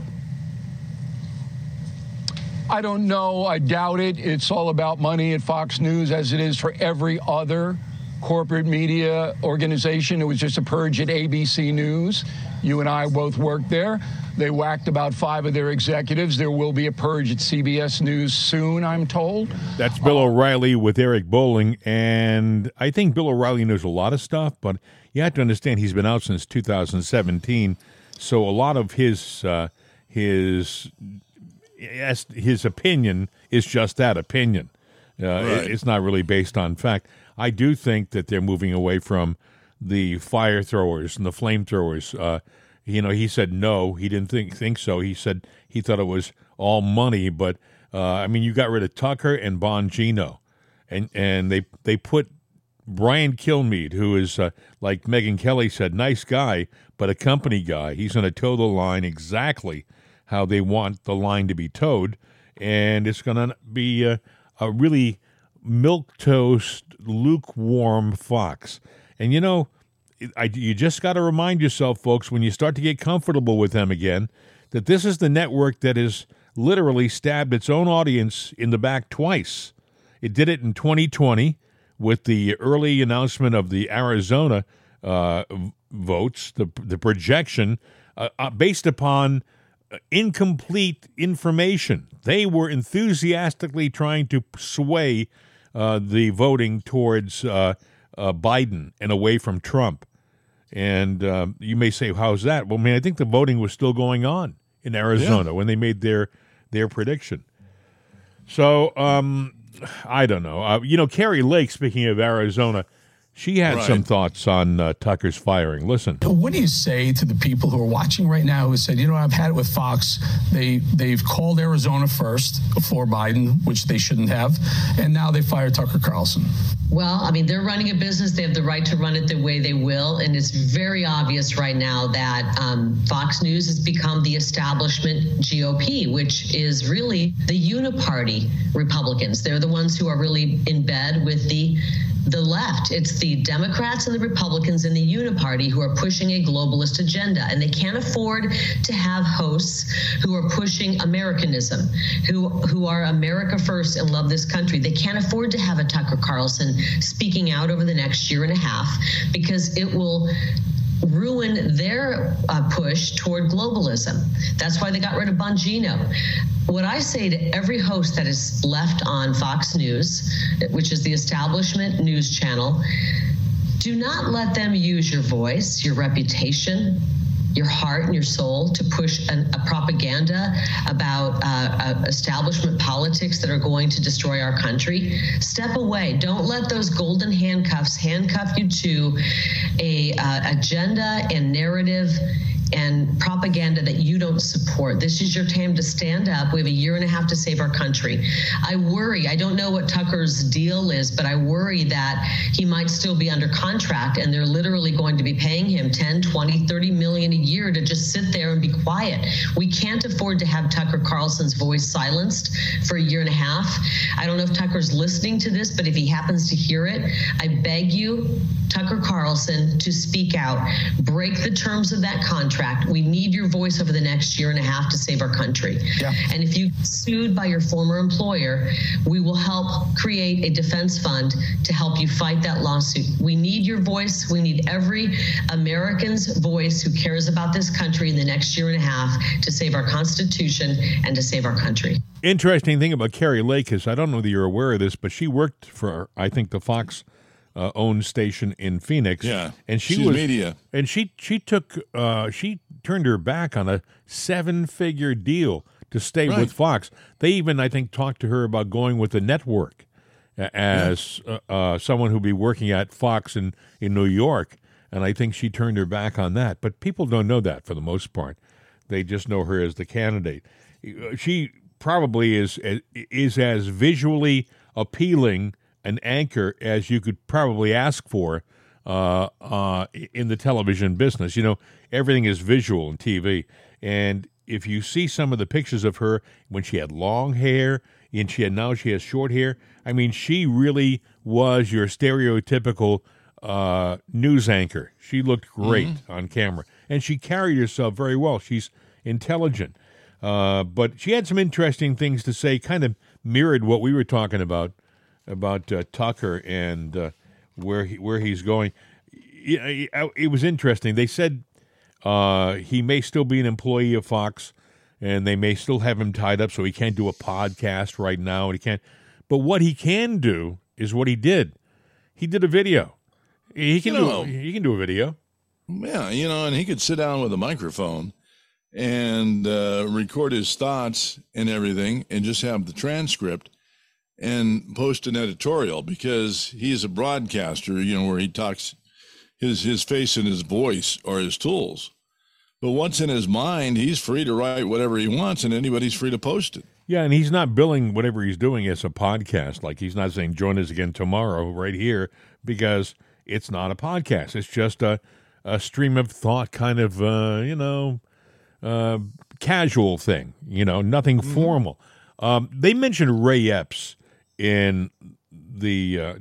I don't know. I doubt it. It's all about money at Fox News, as it is for every other corporate media organization. It was just a purge at ABC News. You and I both worked there. They whacked about 5 of their executives. There will be a purge at CBS News soon, I'm told. That's Bill O'Reilly with Eric Bolling. And I think Bill O'Reilly knows a lot of stuff, but you have to understand he's been out since 2017. So a lot of his opinion is just that opinion. Right. It's not really based on fact. I do think that they're moving away from the fire throwers and the flamethrowers. He said no, he didn't think so. He said he thought it was all money, but you got rid of Tucker and Bongino, and they put Brian Kilmeade, who is like Megyn Kelly said, nice guy, but a company guy. He's going to toe the line exactly how they want the line to be towed, and it's going to be a really milquetoast, lukewarm Fox. And, you just got to remind yourself, folks, when you start to get comfortable with them again, that this is the network that has literally stabbed its own audience in the back twice. It did it in 2020 with the early announcement of the Arizona votes, the projection based upon incomplete information. They were enthusiastically trying to sway the voting towards Biden and away from Trump. And you may say, how's that? Well, I think the voting was still going on in Arizona when they made their prediction. So I don't know. Carrie Lake, speaking of Arizona, she had some thoughts on Tucker's firing. Listen. What do you say to the people who are watching right now who said, I've had it with Fox. They've called Arizona first before Biden, which they shouldn't have, and now they fired Tucker Carlson? Well, they're running a business. They have the right to run it the way they will, and it's very obvious right now that Fox News has become the establishment GOP, which is really the uniparty Republicans. They're the ones who are really in bed with the left. It's the Democrats and the Republicans and the uniparty who are pushing a globalist agenda, and they can't afford to have hosts who are pushing Americanism, who are America first and love this country. They can't afford to have a Tucker Carlson speaking out over the next year and a half, because it will ruin their push toward globalism. That's why they got rid of Bongino. What I say to every host that is left on Fox News, which is the establishment news channel, do not let them use your voice, your reputation, your heart and your soul to push a propaganda about establishment politics that are going to destroy our country. Step away. Don't let those golden handcuffs handcuff you to a agenda and narrative and propaganda that you don't support. This is your time to stand up. We have a year and a half to save our country. I worry, I don't know what Tucker's deal is, but I worry that he might still be under contract, and they're literally going to be paying him $10, $20, $30 million a year to just sit there and be quiet. We can't afford to have Tucker Carlson's voice silenced for a year and a half. I don't know if Tucker's listening to this, but if he happens to hear it, I beg you, Tucker Carlson, to speak out. Break the terms of that contract. We need your voice over the next year and a half to save our country. Yeah. And if you get sued by your former employer, we will help create a defense fund to help you fight that lawsuit. We need your voice. We need every American's voice who cares about this country in the next year and a half to save our Constitution and to save our country. Interesting thing about Carrie Lake is, I don't know that you're aware of this, but she worked for, I think, the Fox owned station in Phoenix. Yeah, and she's was media, and she took she turned her back on a seven-figure deal to stay with Fox. They even, I think, talked to her about going with the network as someone who'd be working at Fox in New York, and I think she turned her back on that. But people don't know that for the most part; they just know her as the candidate. She probably is as visually appealing an anchor as you could probably ask for in the television business. You know, everything is visual in TV, and if you see some of the pictures of her when she had long hair and now she has short hair, I mean, she really was your stereotypical news anchor. She looked great on camera, and she carried herself very well. She's intelligent. But she had some interesting things to say, kind of mirrored what we were talking about Tucker and where he's going. It was interesting. They said he may still be an employee of Fox, and they may still have him tied up, so he can't do a podcast right now, and he can't. But what he can do is what he did. He did a video. He can do a video. Yeah, you know, and he could sit down with a microphone and record his thoughts and everything and just have the transcript and post an editorial, because he's a broadcaster, you know, where he talks his face and his voice are his tools. But what's in his mind, he's free to write whatever he wants, and anybody's free to post it. Yeah, and he's not billing whatever he's doing as a podcast. Like, he's not saying, join us again tomorrow right here, because it's not a podcast. It's just a stream of thought kind of, casual thing, you know, nothing formal. They mentioned Ray Epps in the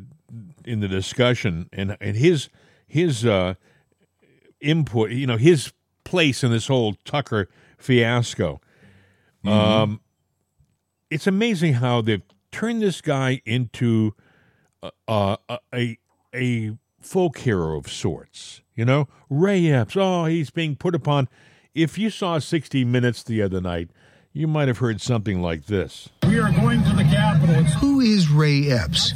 discussion, and his input, you know, his place in this whole Tucker fiasco. It's amazing how they've turned this guy into a folk hero of sorts. You know, Ray Epps. Oh, he's being put upon. If you saw 60 Minutes the other night, you might have heard something like this. We are going to the Capitol. Who is Ray Epps?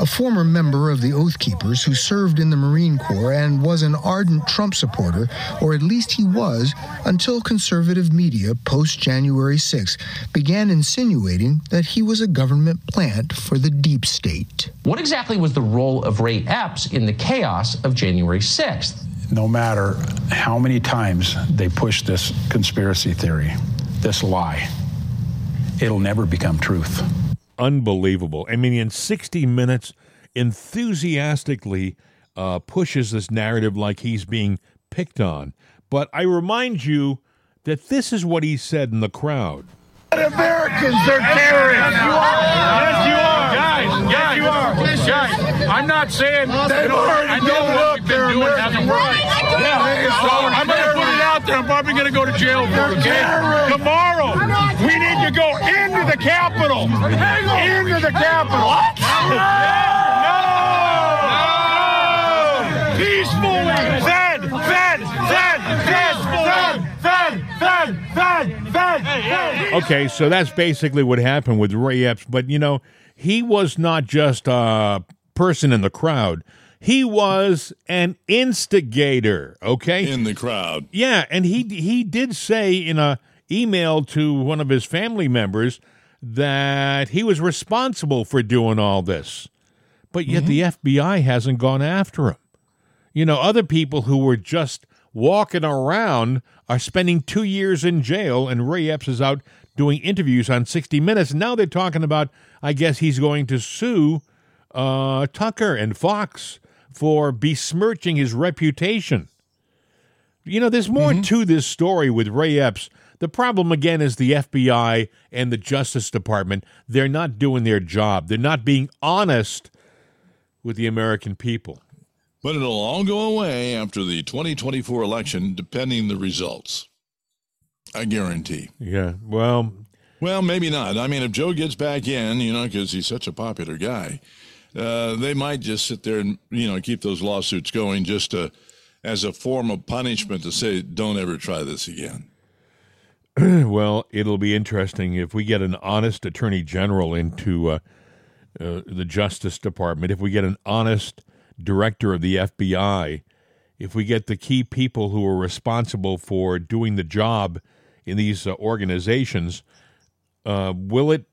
A former member of the Oath Keepers who served in the Marine Corps and was an ardent Trump supporter, or at least he was, until conservative media post-January 6th began insinuating that he was a government plant for the deep state. What exactly was the role of Ray Epps in the chaos of January 6th? No matter how many times they push this conspiracy theory, this lie, it'll never become truth. Unbelievable. I mean, in 60 Minutes, enthusiastically pushes this narrative like he's being picked on. But I remind you that this is what he said in the crowd. Americans, they're terrorists. You are. Yes, you are. Guys, you are. Guys, I'm not saying they've already given up their American rights. I'm going to put it out there. I'm probably going to go to jail for it. Tomorrow, we need to go into the Capitol. Into the Capitol. What? No. Peacefully. Okay, so that's basically what happened with Ray Epps. But, you know, he was not just a person in the crowd. He was an instigator, okay? In the crowd. Yeah, and he did say in an email to one of his family members that he was responsible for doing all this. But yet the FBI hasn't gone after him. You know, other people who were just walking around are spending 2 years in jail, and Ray Epps is out doing interviews on 60 Minutes. Now they're talking about, I guess he's going to sue Tucker and Fox for besmirching his reputation. You know, there's more to this story with Ray Epps. The problem, again, is the FBI and the Justice Department. They're not doing their job. They're not being honest with the American people. But it'll all go away after the 2024 election, depending on the results. I guarantee. Yeah, well, maybe not. I mean, if Joe gets back in, you know, because he's such a popular guy, they might just sit there and, you know, keep those lawsuits going just to, as a form of punishment to say, don't ever try this again. Well, it'll be interesting if we get an honest attorney general into the Justice Department, if we get an honest director of the FBI, if we get the key people who are responsible for doing the job in these organizations, will it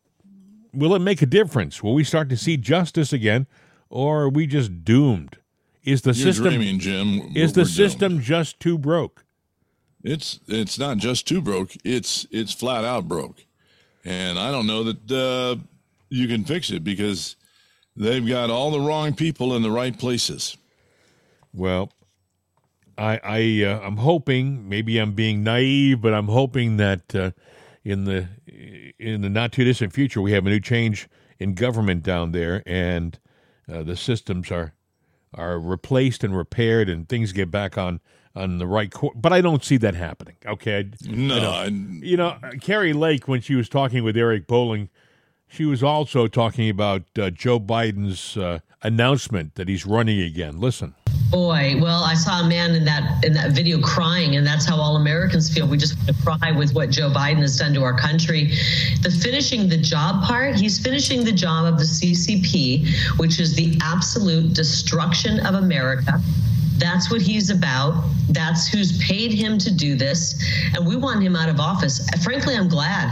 make a difference? Will we start to see justice again, or are we just doomed? Is the system dreaming, Jim? Is the system doomed? Just too broke? It's not just too broke. It's flat out broke, and I don't know that you can fix it because they've got all the wrong people in the right places. Well, I'm hoping, maybe I'm being naive, but I'm hoping that in the not too distant future we have a new change in government down there, and the systems are replaced and repaired, and things get back on the right course. But I don't see that happening. Okay, Carrie Lake, when she was talking with Eric Bolling, she was also talking about Joe Biden's announcement that he's running again. Listen. Boy, well, I saw a man in that video crying, and that's how all Americans feel. We just want to cry with what Joe Biden has done to our country. The finishing the job part, he's finishing the job of the CCP, which is the absolute destruction of America. That's what he's about. That's who's paid him to do this. And we want him out of office. Frankly, I'm glad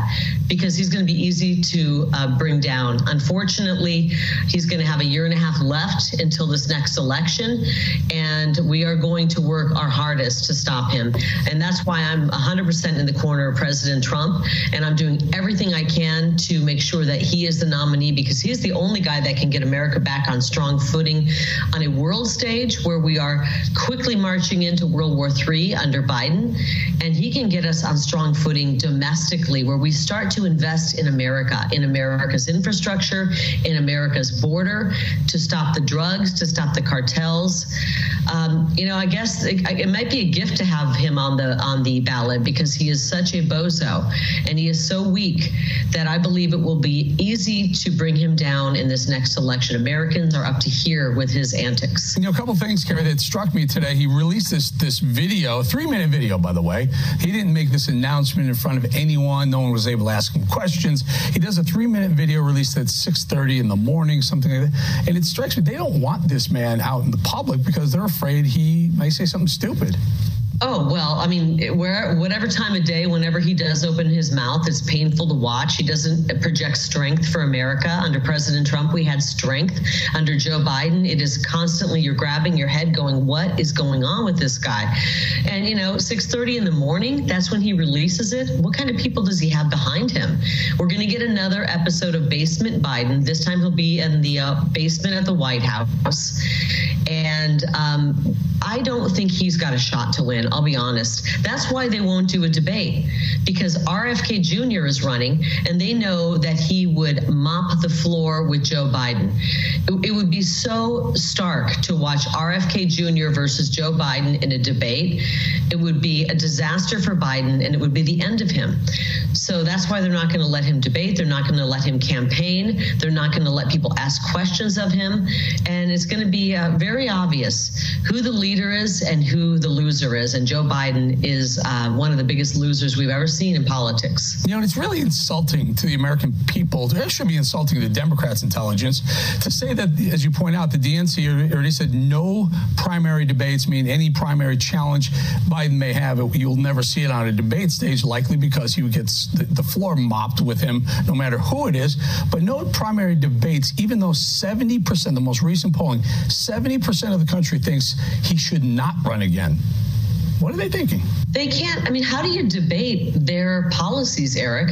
because he's going to be easy to bring down. Unfortunately, he's going to have a year and a half left until this next election. And we are going to work our hardest to stop him. And that's why I'm 100% in the corner of President Trump. And I'm doing everything I can to make sure that he is the nominee because he is the only guy that can get America back on strong footing on a world stage where we are quickly marching into World War III under Biden, and he can get us on strong footing domestically where we start to invest in America, in America's infrastructure, in America's border, to stop the drugs, to stop the cartels. I guess it might be a gift to have him on the ballot because he is such a bozo and he is so weak that I believe it will be easy to bring him down in this next election. Americans are up to here with his antics. A couple things, Carrie, that struck me today. He released this video, 3-minute video, by the way. He didn't make this announcement in front of anyone. No one was able to ask him questions. He does a 3-minute video released at 6:30 in the morning, something like that. And it strikes me, they don't want this man out in the public because they're afraid he may say something stupid. Oh, well, I mean, whatever time of day, whenever he does open his mouth, it's painful to watch. He doesn't project strength for America. Under President Trump, we had strength. Under Joe Biden, it is constantly you're grabbing your head going, what is going on with this guy? And, 6:30 in the morning, that's when he releases it. What kind of people does he have behind him? We're going to get another episode of Basement Biden. This time he'll be in the basement at the White House. And I don't think he's got a shot to win. I'll be honest. That's why they won't do a debate, because RFK Jr. is running, and they know that he would mop the floor with Joe Biden. It would be so stark to watch RFK Jr. versus Joe Biden in a debate. It would be a disaster for Biden, and it would be the end of him. So that's why they're not going to let him debate. They're not going to let him campaign. They're not going to let people ask questions of him. And it's going to be very obvious who the leader is and who the loser is. And Joe Biden is one of the biggest losers we've ever seen in politics. And it's really insulting to the American people. It should be insulting to the Democrats' intelligence to say that, as you point out, the DNC already said no primary debates mean any primary challenge Biden may have. You'll never see it on a debate stage, likely because he gets the floor mopped with him, no matter who it is. But no primary debates, even though 70%, the most recent polling, 70% of the country thinks he should not run again. What are they thinking? They can't. How do you debate their policies, Eric?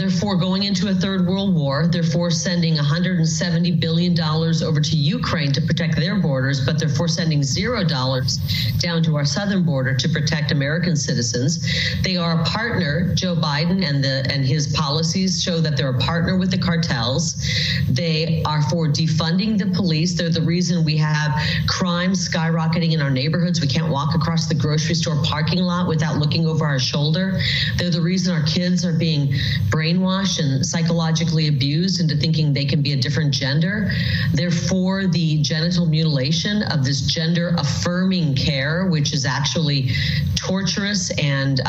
They're for going into a third world war. They're for sending $170 billion over to Ukraine to protect their borders, but they're for sending $0 down to our southern border to protect American citizens. They are a partner. Joe Biden and his policies show that they're a partner with the cartels. They are for defunding the police. They're the reason we have crime skyrocketing in our neighborhoods. We can't walk across the grocery store parking lot without looking over our shoulder. They're the reason our kids are being brainwashed and psychologically abused into thinking they can be a different gender. They're for the genital mutilation of this gender affirming care, which is actually torturous and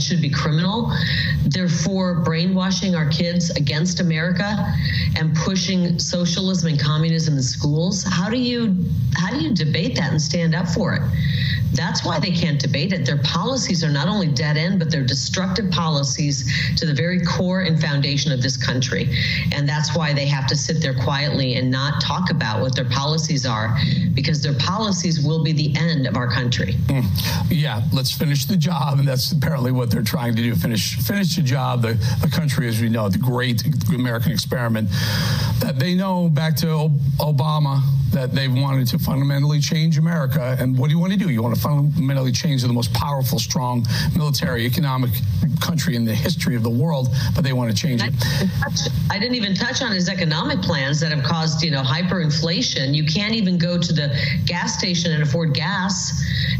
should be criminal. They're for brainwashing our kids against America and pushing socialism and communism in schools. How do you debate that and stand up for it? That's why they can't debate it. Their policies are not only dead end, but they're destructive policies to the very core and foundation of this country. And that's why they have to sit there quietly and not talk about what their policies are, because their policies will be the end of our country. Yeah, let's finish the job. And that's apparently what they're trying to do, finish the job, the country as we know, the great American experiment that they know back to Obama, that they wanted to fundamentally change America. And what do you want to do? You want to fundamentally change the most powerful, strong military, economic country in the history of the world, but they want to change it. I didn't even touch on his economic plans that have caused, hyperinflation. You can't even go to the gas station and afford gas.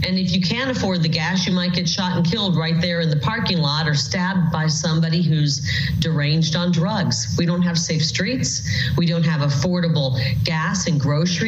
And if you can't afford the gas, you might get shot and killed right there in the parking lot or stabbed by somebody who's deranged on drugs. We don't have safe streets. We don't have affordable gas and groceries.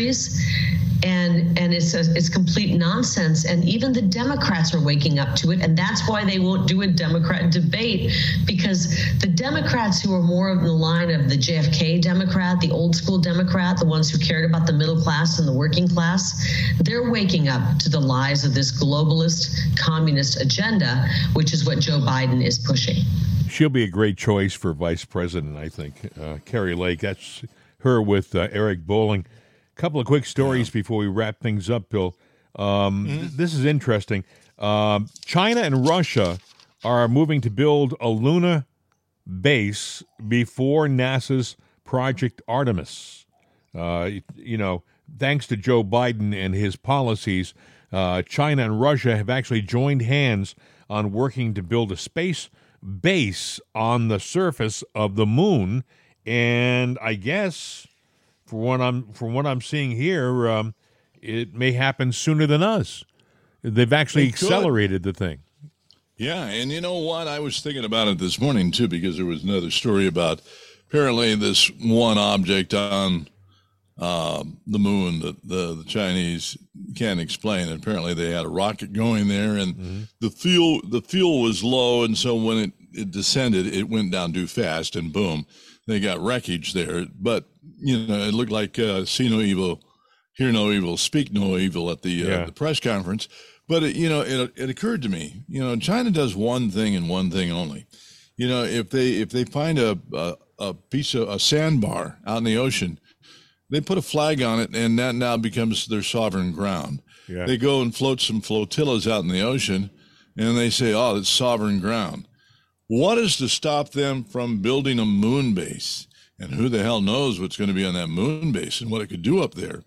And it's complete nonsense. And even the Democrats are waking up to it. And that's why they won't do a Democrat debate, because the Democrats who are more of the line of the JFK Democrat, the old school Democrat, the ones who cared about the middle class and the working class, they're waking up to the lies of this globalist communist agenda, which is what Joe Biden is pushing. She'll be a great choice for vice president, I think. Carrie Lake, that's her with Eric Bolling. Couple of quick stories before we wrap things up, Bill. This is interesting. China and Russia are moving to build a lunar base before NASA's Project Artemis. Thanks to Joe Biden and his policies, China and Russia have actually joined hands on working to build a space base on the surface of the moon. And I guess... From what I'm seeing here, it may happen sooner than us. They've actually accelerated the thing. Yeah, and you know what? I was thinking about it this morning, too, because there was another story about apparently this one object on the moon that the Chinese can't explain. Apparently they had a rocket going there, and the fuel was low, and so when it descended, it went down too fast, and boom, they got wreckage there. But it looked like see no evil, hear no evil, speak no evil at the press conference. But, it occurred to me, China does one thing and one thing only. If they find a piece of a sandbar out in the ocean, they put a flag on it, and that now becomes their sovereign ground. Yeah. They go and float some flotillas out in the ocean, and they say, oh, it's sovereign ground. What is to stop them from building a moon base? And who the hell knows what's going to be on that moon base and what it could do up there,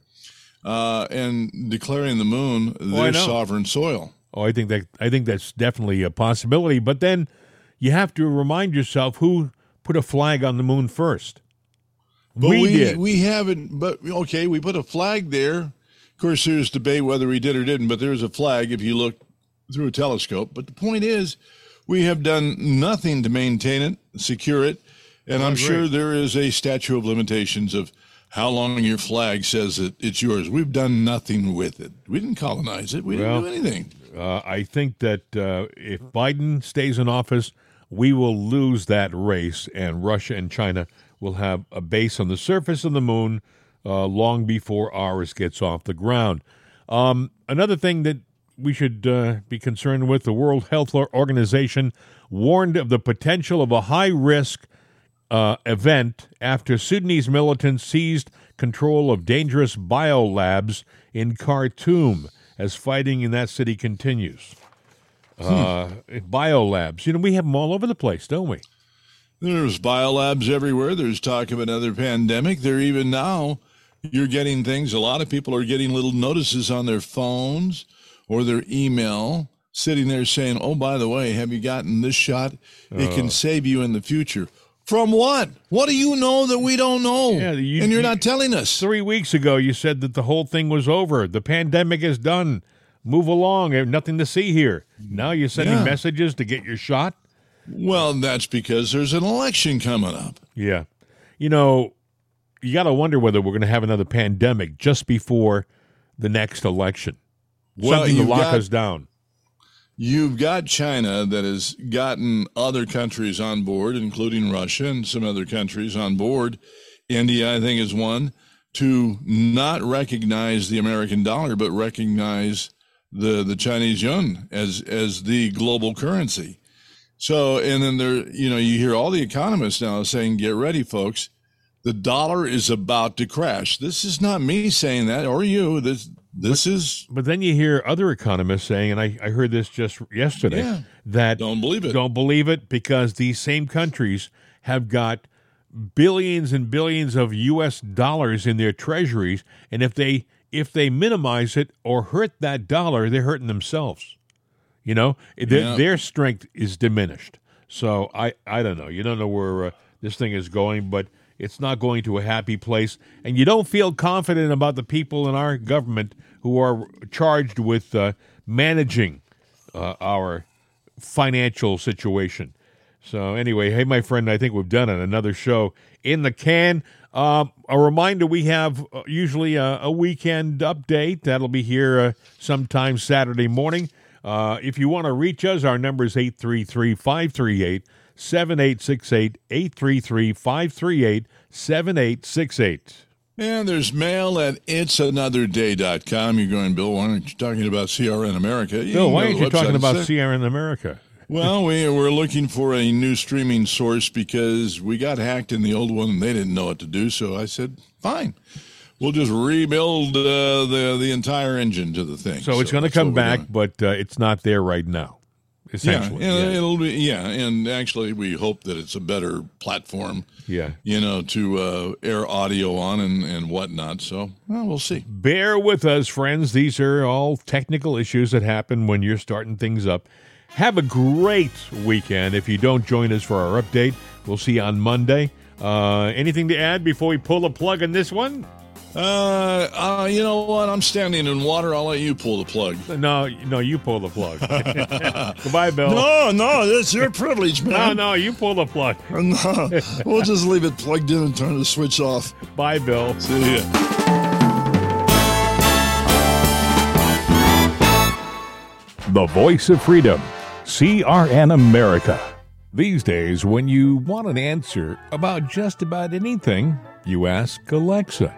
and declaring the moon their sovereign soil. Oh, I think that's definitely a possibility. But then you have to remind yourself who put a flag on the moon first. But we did. We haven't. But okay, we put a flag there. Of course, there's debate whether we did or didn't. But there's a flag if you look through a telescope. But the point is, we have done nothing to maintain it, secure it. And I'm sure there is a statute of limitations of how long your flag says that it's yours. We've done nothing with it. We didn't colonize it. We didn't do anything. I think that if Biden stays in office, we will lose that race, and Russia and China will have a base on the surface of the moon long before ours gets off the ground. Another thing that we should be concerned with, the World Health Organization warned of the potential of a high-risk event after Sudanese militants seized control of dangerous biolabs in Khartoum as fighting in that city continues. Biolabs, we have them all over the place, don't we? There's biolabs everywhere. There's talk of another pandemic. There even now you're getting things. A lot of people are getting little notices on their phones or their email sitting there saying, oh, by the way, have you gotten this shot? It can save you in the future. From what? What do you know that we don't know? Yeah, you're not telling us. 3 weeks ago, you said that the whole thing was over. The pandemic is done. Move along. There's nothing to see here. Now you're sending messages to get your shot. Well, that's because there's an election coming up. Yeah. You know, you got to wonder whether we're going to have another pandemic just before the next election. Well, something to lock us down. You've got China that has gotten other countries on board, including Russia and some other countries on board. India, I think, is one to not recognize the American dollar, but recognize the Chinese yuan as the global currency. So, and then there, you know, you hear all the economists now saying, get ready, folks. The dollar is about to crash. This is not me saying that, or you. This is. But then you hear other economists saying, and I heard this just yesterday, that don't believe it. Don't believe it because these same countries have got billions and billions of U.S. dollars in their treasuries, and if they minimize it or hurt that dollar, they're hurting themselves. You know, their strength is diminished. So I don't know. You don't know where this thing is going, but it's not going to a happy place. And you don't feel confident about the people in our government who are charged with managing our financial situation. So anyway, hey, my friend, I think we've done it. Another show in the can. A reminder, we have usually a weekend update. That'll be here sometime Saturday morning. If you want to reach us, our number is 833-538-7868, 833-538-7868. And there's mail at itsanotherday.com. You're going, Bill, why aren't you talking about CRN America? Bill, why aren't you talking about CRN America? Well, we're looking for a new streaming source because we got hacked in the old one and they didn't know what to do. So I said, fine, we'll just rebuild the entire engine to the thing. So it's going to come back, but it's not there right now, essentially. Yeah, it'll be, and actually we hope that it's a better platform, to air audio on and whatnot. So we'll see. Bear with us, friends. These are all technical issues that happen when you're starting things up. Have a great weekend. If you don't join us for our update, we'll see you on Monday. Anything to add before we pull the plug on this one? You know what? I'm standing in water. I'll let you pull the plug. No, you pull the plug. Goodbye, Bill. No, that's your privilege, man. No, you pull the plug. No, we'll just leave it plugged in and turn the switch off. Bye, Bill. See ya. The voice of freedom, CRN America. These days, when you want an answer about just about anything, you ask Alexa.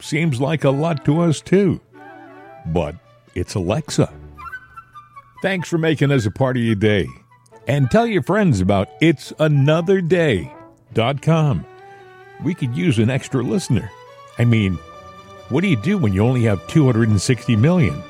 Seems like a lot to us, too. But it's Alexa. Thanks for making us a part of your day. And tell your friends about itsanotherday.com. We could use an extra listener. I mean, what do you do when you only have 260 million?